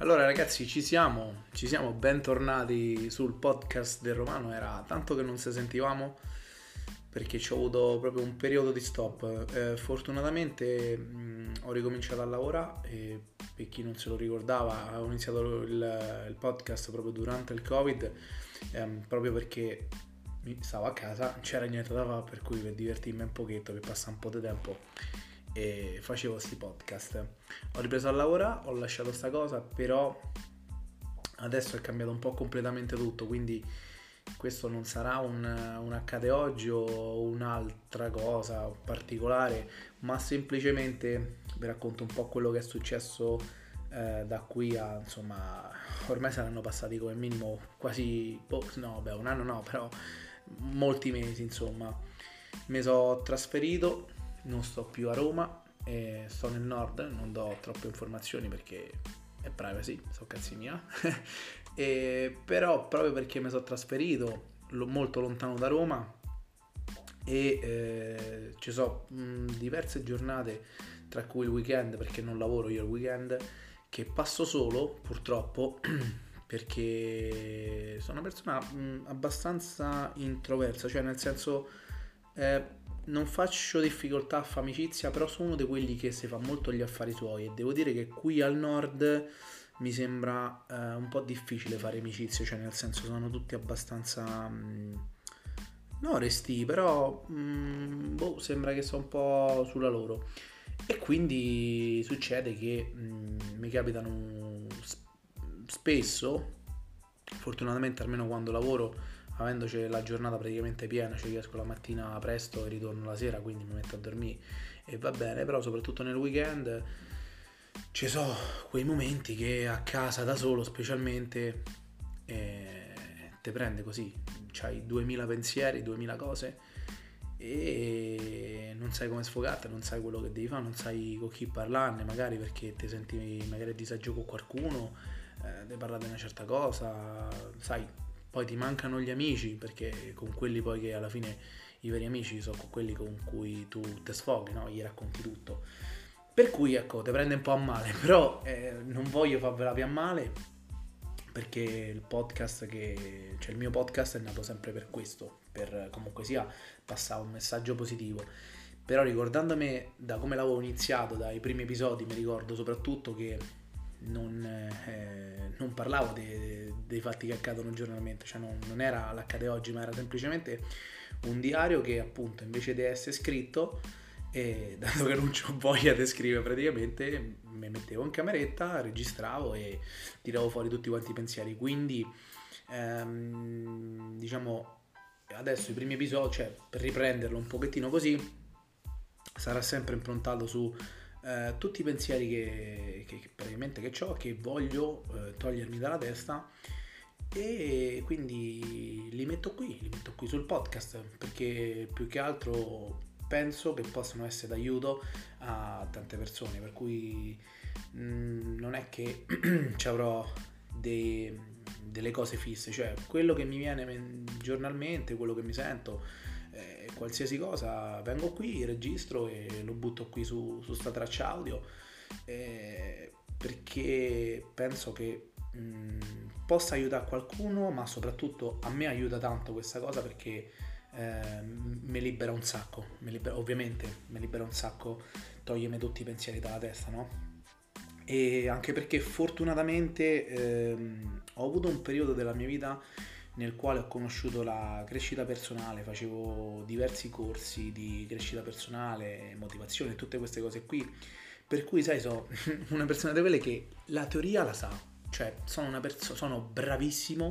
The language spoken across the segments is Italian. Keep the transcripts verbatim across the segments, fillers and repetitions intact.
Allora ragazzi, ci siamo, ci siamo bentornati sul podcast del Romano. Era tanto che non si sentivamo perché ci ho avuto proprio un periodo di stop. Eh, fortunatamente mh, ho ricominciato a lavorare e per chi non se lo ricordava ho iniziato il, il podcast proprio durante il Covid, ehm, proprio perché stavo a casa, non c'era niente da fare, per cui per divertirmi un pochetto, per passare un po' di tempo, e facevo questi podcast. Ho ripreso a lavorare, ho lasciato sta cosa, però adesso è cambiato un po' completamente tutto, quindi questo non sarà un, un accade oggi o un'altra cosa particolare, ma semplicemente vi racconto un po' quello che è successo eh, da qui a, insomma, ormai saranno passati come minimo quasi, boh, no, beh, un anno no, però molti mesi, insomma. Mi sono trasferito, non sto più a Roma, eh, sto nel nord, non do troppe informazioni perché è privacy, so cazzi mia. E però proprio perché mi sono trasferito lo, molto lontano da Roma e eh, ci sono mh, diverse giornate, tra cui il weekend, perché non lavoro io il weekend, che passo solo, purtroppo, perché sono una persona mh, abbastanza introversa, cioè nel senso eh, non faccio difficoltà a fare amicizia, però sono uno di quelli che si fa molto gli affari suoi, e devo dire che qui al nord mi sembra eh, un po' difficile fare amicizie, cioè nel senso sono tutti abbastanza mh, no resti, però mh, boh, sembra che sono un po' sulla loro, e quindi succede che mh, mi capitano spesso, fortunatamente almeno quando lavoro, avendoci la giornata praticamente piena, cioè io esco la mattina presto e ritorno la sera, quindi mi metto a dormire e va bene, però soprattutto nel weekend ci sono quei momenti che a casa da solo specialmente eh, te prende così, c'hai duemila pensieri, duemila cose e non sai come sfogarti, non sai quello che devi fare, non sai con chi parlarne magari, perché ti senti magari a disagio con qualcuno, eh, devi parlare di una certa cosa, sai. Poi ti mancano gli amici, perché con quelli poi che alla fine i veri amici sono quelli con cui tu te sfoghi, no? Gli racconti tutto. Per cui ecco, te prende un po' a male, però eh, non voglio farvela più a male, perché il podcast che, cioè il mio podcast è nato sempre per questo, per comunque sia passare un messaggio positivo. Però ricordandomi da come l'avevo iniziato, dai primi episodi, mi ricordo soprattutto che non, eh, non parlavo dei, dei fatti che accadono giornalmente, cioè non, non era l'accade oggi, ma era semplicemente un diario che appunto invece di essere scritto, e dato che non c'ho voglia di scrivere praticamente, mi mettevo in cameretta, registravo e tiravo fuori tutti quanti i pensieri, quindi ehm, diciamo adesso i primi episodi, cioè per riprenderlo un pochettino così, sarà sempre improntato su Uh, tutti i pensieri che, che, che praticamente che ho, che voglio uh, togliermi dalla testa, e quindi li metto qui, li metto qui sul podcast, perché più che altro penso che possano essere d'aiuto a tante persone, per cui mh, non è che ci avrò dei, delle cose fisse, cioè quello che mi viene giornalmente, quello che mi sento, qualsiasi cosa, vengo qui, registro e lo butto qui su, su sta traccia audio, eh, perché penso che mh, possa aiutare qualcuno, ma soprattutto a me aiuta tanto questa cosa, perché eh, mi libera un sacco, mi libera, ovviamente mi libera un sacco, togliermi tutti i pensieri dalla testa, no? E anche perché fortunatamente eh, ho avuto un periodo della mia vita nel quale ho conosciuto la crescita personale, facevo diversi corsi di crescita personale, motivazione, tutte queste cose qui, per cui sai, sono una persona di quelle che la teoria la sa, cioè sono una perso- sono bravissimo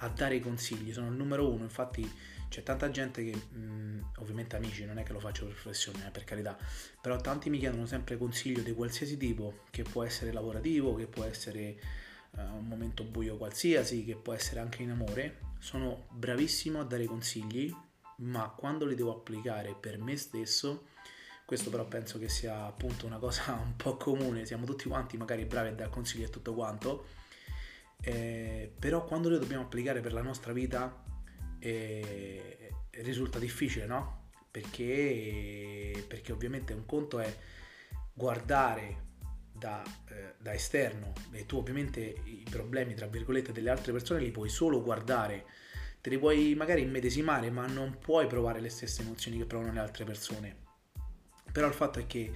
a dare consigli, sono il numero uno, infatti c'è tanta gente che, mh, ovviamente amici, non è che lo faccio per professione, eh, per carità, però tanti mi chiedono sempre consiglio di qualsiasi tipo, che può essere lavorativo, che può essere un momento buio qualsiasi, che può essere anche in amore. Sono bravissimo a dare consigli, ma quando li devo applicare per me stesso, questo però penso che sia appunto una cosa un po' comune, siamo tutti quanti magari bravi a dare consigli e tutto quanto, eh, però quando li dobbiamo applicare per la nostra vita eh, risulta difficile, no? Perché, perché ovviamente un conto è guardare da, eh, da esterno, e tu ovviamente i problemi tra virgolette delle altre persone li puoi solo guardare, te li puoi magari immedesimare, ma non puoi provare le stesse emozioni che provano le altre persone. Però il fatto è che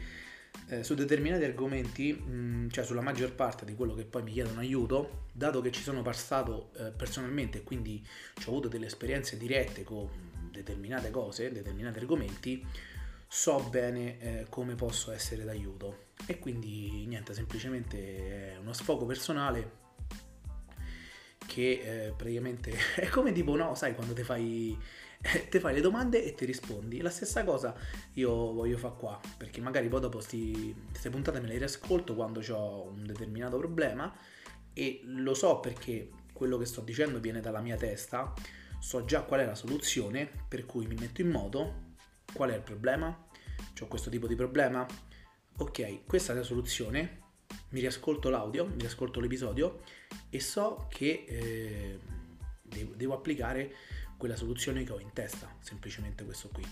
eh, su determinati argomenti, mh, cioè sulla maggior parte di quello che poi mi chiedono aiuto, dato che ci sono passato eh, personalmente e quindi ho avuto delle esperienze dirette con determinate cose, determinati argomenti, so bene eh, come posso essere d'aiuto. E quindi niente, semplicemente è uno sfogo personale che eh, praticamente è come tipo, no, sai, quando te fai te fai le domande e ti rispondi. La stessa cosa io voglio fare qua, perché magari poi dopo queste puntate me le riascolto quando ho un determinato problema, e lo so perché quello che sto dicendo viene dalla mia testa, so già qual è la soluzione, per cui mi metto in moto. Qual è il problema? C'ho questo tipo di problema? Ok, questa è la soluzione. Mi riascolto l'audio, mi riascolto l'episodio e so che eh, devo, devo applicare quella soluzione che ho in testa, semplicemente questo qui.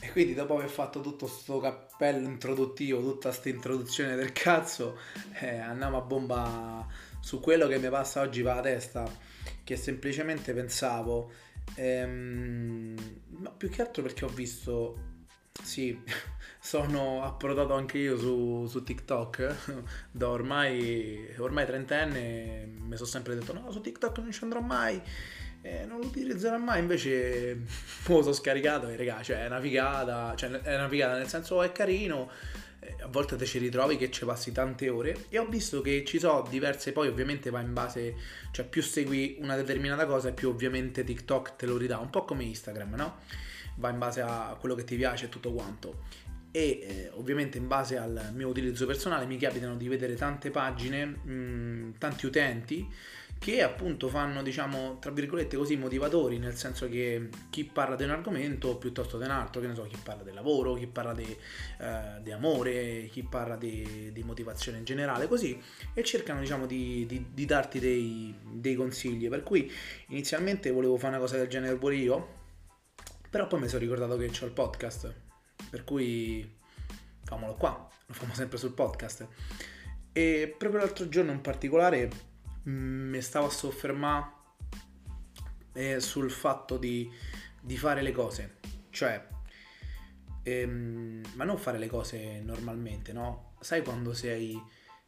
E quindi dopo aver fatto tutto sto cappello introduttivo, tutta questa introduzione del cazzo, eh, andiamo a bomba su quello che mi passa oggi per la testa, che semplicemente pensavo, ehm, ma più che altro perché ho visto... Sì, sono approdato anche io su, su TikTok, da ormai ormai trentenne mi sono sempre detto no, su TikTok non ci andrò mai, eh, non lo utilizzerò mai, invece poi lo so scaricato e regà, cioè è una figata, cioè è una figata nel senso è carino, eh, a volte te ci ritrovi che ci passi tante ore, e ho visto che ci sono diverse, poi ovviamente va in base, cioè più segui una determinata cosa e più ovviamente TikTok te lo ridà, un po' come Instagram, no? Va in base a quello che ti piace e tutto quanto, e eh, ovviamente in base al mio utilizzo personale mi capitano di vedere tante pagine, mh, tanti utenti che appunto fanno, diciamo, tra virgolette così, motivatori, nel senso che chi parla di un argomento piuttosto di un altro, che ne so, chi parla del lavoro, chi parla di eh, amore, chi parla di motivazione in generale, così, e cercano, diciamo, di, di, di darti dei, dei consigli, per cui inizialmente volevo fare una cosa del genere pure io, però poi mi sono ricordato che c'ho il podcast, per cui famolo qua, lo famo sempre sul podcast. E proprio l'altro giorno in particolare mi stavo a soffermare eh, sul fatto di, di fare le cose, cioè, ehm, ma non fare le cose normalmente, no? Sai quando sei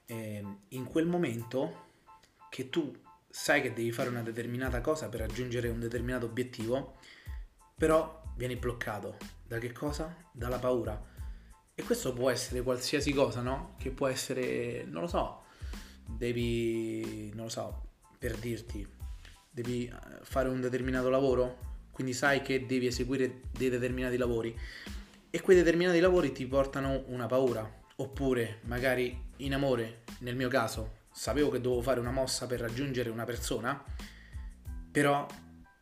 ehm, in quel momento che tu sai che devi fare una determinata cosa per raggiungere un determinato obiettivo, però vieni bloccato da che cosa? Dalla paura. E questo può essere qualsiasi cosa, no? Che può essere, non lo so, devi, non lo so, per dirti, devi fare un determinato lavoro, quindi sai che devi eseguire dei determinati lavori e quei determinati lavori ti portano una paura. Oppure magari in amore, nel mio caso, sapevo che dovevo fare una mossa per raggiungere una persona, però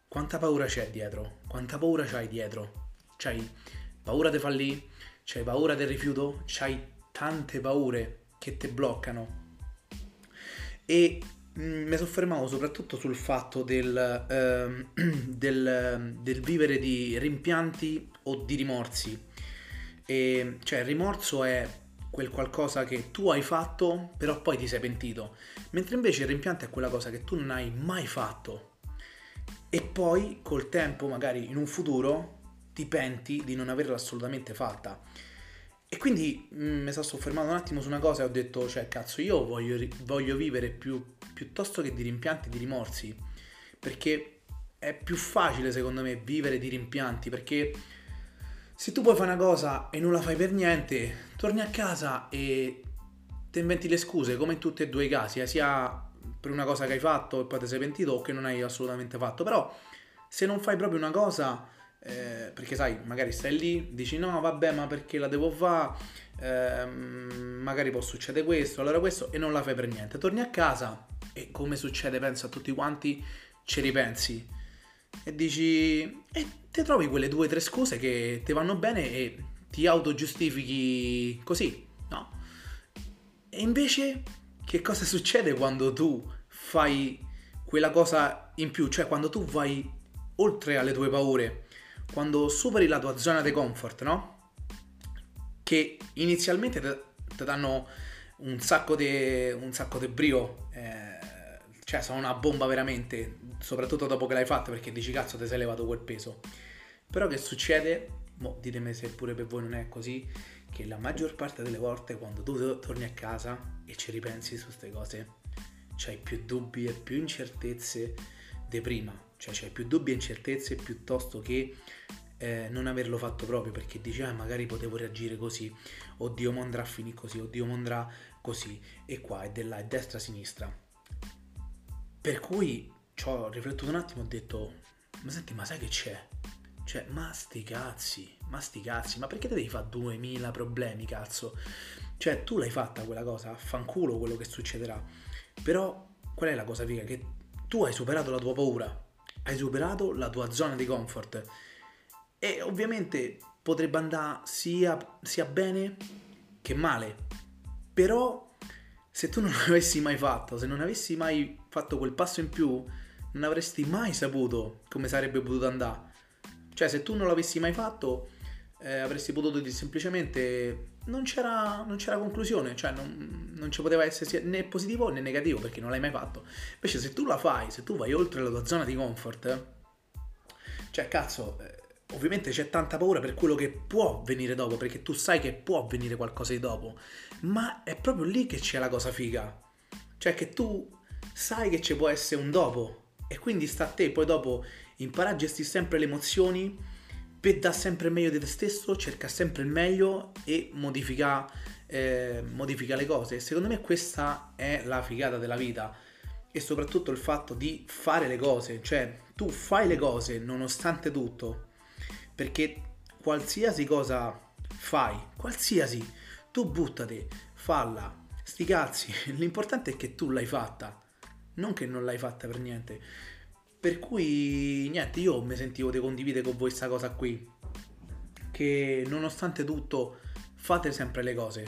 quanta paura c'è dietro? Quanta paura c'hai dietro? C'hai paura di fallire? C'hai paura del rifiuto? C'hai tante paure che ti bloccano. E mh, mi soffermavo soprattutto sul fatto del, ehm, del, del vivere di rimpianti o di rimorsi. E, cioè il rimorso è quel qualcosa che tu hai fatto però poi ti sei pentito, mentre invece il rimpianto è quella cosa che tu non hai mai fatto. E poi col tempo, magari in un futuro, ti penti di non averla assolutamente fatta. E quindi mh, mi sono soffermato un attimo su una cosa e ho detto, cioè cazzo, io voglio, voglio vivere più, piuttosto che di rimpianti, di rimorsi, perché è più facile secondo me vivere di rimpianti, perché se tu puoi fare una cosa e non la fai per niente, torni a casa e ti inventi le scuse, come in tutti e due i casi, eh, sia per una cosa che hai fatto e poi ti sei pentito o che non hai assolutamente fatto. Però se non fai proprio una cosa, eh, perché sai, magari stai lì, dici no vabbè ma perché la devo fare, eh, magari può succedere questo, allora questo, e non la fai per niente, torni a casa e come succede penso a tutti quanti, ci ripensi e dici, e ti trovi quelle due o tre scuse che ti vanno bene e ti autogiustifichi così, no? E invece che cosa succede quando tu fai quella cosa in più? Cioè quando tu vai oltre alle tue paure, quando superi la tua zona di comfort, no? Che inizialmente ti danno un sacco de, un sacco de brio, eh, cioè sono una bomba veramente, soprattutto dopo che l'hai fatto, perché dici cazzo ti sei levato quel peso. Però che succede? Mo, ditemi se pure per voi non è così, che la maggior parte delle volte quando tu torni a casa e ci ripensi su queste cose, c'hai più dubbi e più incertezze di prima, cioè c'hai più dubbi e incertezze piuttosto che eh, non averlo fatto proprio, perché dici ah, magari potevo reagire così, oddio mo andrà a finire così, oddio mo andrà così, e qua e di là, e destra, sinistra. Per cui ci ho riflettuto un attimo e ho detto ma senti, ma sai che c'è? Cioè, ma sti cazzi, ma sti cazzi, ma perché te devi fare duemila problemi, cazzo? Cioè, tu l'hai fatta quella cosa, affanculo quello che succederà. Però, qual è la cosa figa? Che tu hai superato la tua paura, hai superato la tua zona di comfort. E ovviamente potrebbe andare sia, sia bene che male. Però, se tu non l'avessi mai fatto, se non avessi mai fatto quel passo in più, non avresti mai saputo come sarebbe potuto andare. Cioè, se tu non l'avessi mai fatto, eh, avresti potuto dire semplicemente non c'era, non c'era conclusione, cioè non, non ci poteva essere né positivo né negativo perché non l'hai mai fatto. Invece se tu la fai, se tu vai oltre la tua zona di comfort, cioè cazzo, eh, ovviamente c'è tanta paura per quello che può venire dopo, perché tu sai che può venire qualcosa di dopo, ma è proprio lì che c'è la cosa figa, cioè che tu sai che ci può essere un dopo. E quindi sta a te poi dopo imparare a gestire sempre le emozioni per dare sempre il meglio di te stesso, cerca sempre il meglio e modifica, eh, modifica le cose. Secondo me questa è la figata della vita e soprattutto il fatto di fare le cose. Cioè tu fai le cose nonostante tutto, perché qualsiasi cosa fai, qualsiasi, tu buttati, falla, sti cazzi, l'importante è che tu l'hai fatta. Non che non l'hai fatta per niente. Per cui niente, io mi sentivo di condividere con voi questa cosa qui, che nonostante tutto fate sempre le cose.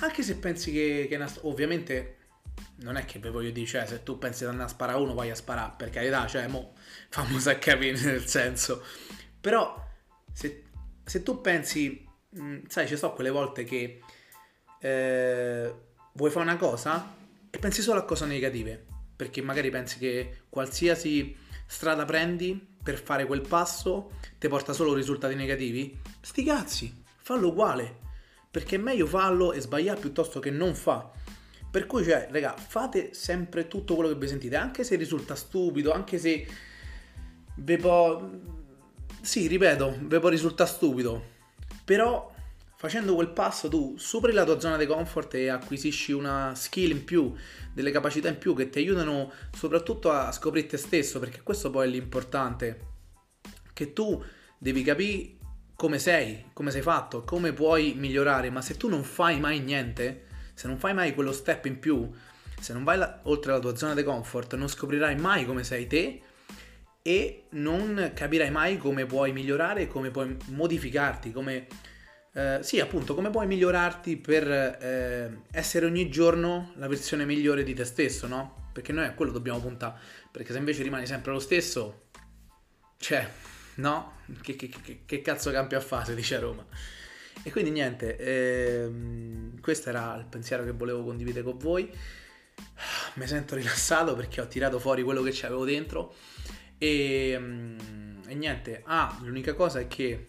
Anche se pensi che, che una, ovviamente non è che vi voglio dire, cioè se tu pensi di andare a sparare uno vai a sparare, per carità, cioè mo famosa a capire nel senso. Però se, se tu pensi, mh, sai ci sono quelle volte che eh, vuoi fare una cosa e pensi solo a cose negative, perché magari pensi che qualsiasi strada prendi per fare quel passo ti porta solo risultati negativi. Sti cazzi, fallo uguale, perché è meglio farlo e sbagliare piuttosto che non fa. Per cui cioè, raga, fate sempre tutto quello che vi sentite, anche se risulta stupido, anche se ve può... Sì, ripeto, ve può risultare stupido, però... Facendo quel passo tu superi la tua zona di comfort e acquisisci una skill in più, delle capacità in più che ti aiutano soprattutto a scoprire te stesso, perché questo poi è l'importante, che tu devi capire come sei, come sei fatto, come puoi migliorare, ma se tu non fai mai niente, se non fai mai quello step in più, se non vai la, oltre la tua zona di comfort, non scoprirai mai come sei te e non capirai mai come puoi migliorare, come puoi modificarti, come... Uh, sì, appunto, come puoi migliorarti per uh, essere ogni giorno la versione migliore di te stesso, no? Perché noi a quello dobbiamo puntare, perché se invece rimani sempre lo stesso, cioè, no? Che, che, che, che cazzo campi a fase, dice a Roma. E quindi niente, ehm, questo era il pensiero che volevo condividere con voi. Mi sento rilassato perché ho tirato fuori quello che c'avevo dentro e, um, e niente, ah, l'unica cosa è che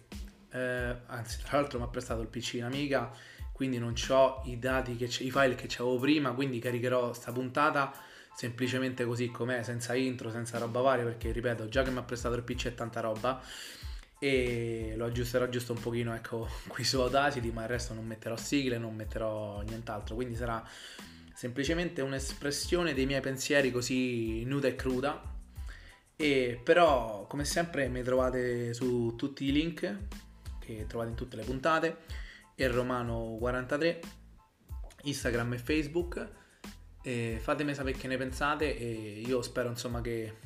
Eh, anzi, tra l'altro mi ha prestato il P C un'amica, quindi non c'ho i dati che i file che c'avevo prima, quindi caricherò sta puntata semplicemente così com'è, senza intro, senza roba varia, perché ripeto, già che mi ha prestato il P C è tanta roba e lo aggiusterò giusto un pochino, ecco, qui su Audacity, ma il resto non metterò sigle, non metterò nient'altro, quindi sarà semplicemente un'espressione dei miei pensieri così nuda e cruda. E però come sempre mi trovate su tutti i link che trovate in tutte le puntate, e Romano quarantatré, Instagram e Facebook, e fatemi sapere che ne pensate e io spero insomma che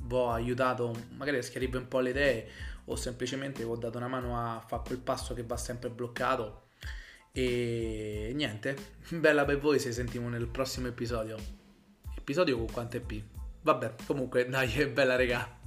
vi ho aiutato magari a schiarire un po' le idee o semplicemente vi ho dato una mano a fare quel passo che va sempre bloccato. E niente, bella per voi, se sentiamo nel prossimo episodio episodio con quante P, vabbè, comunque dai, è bella regà.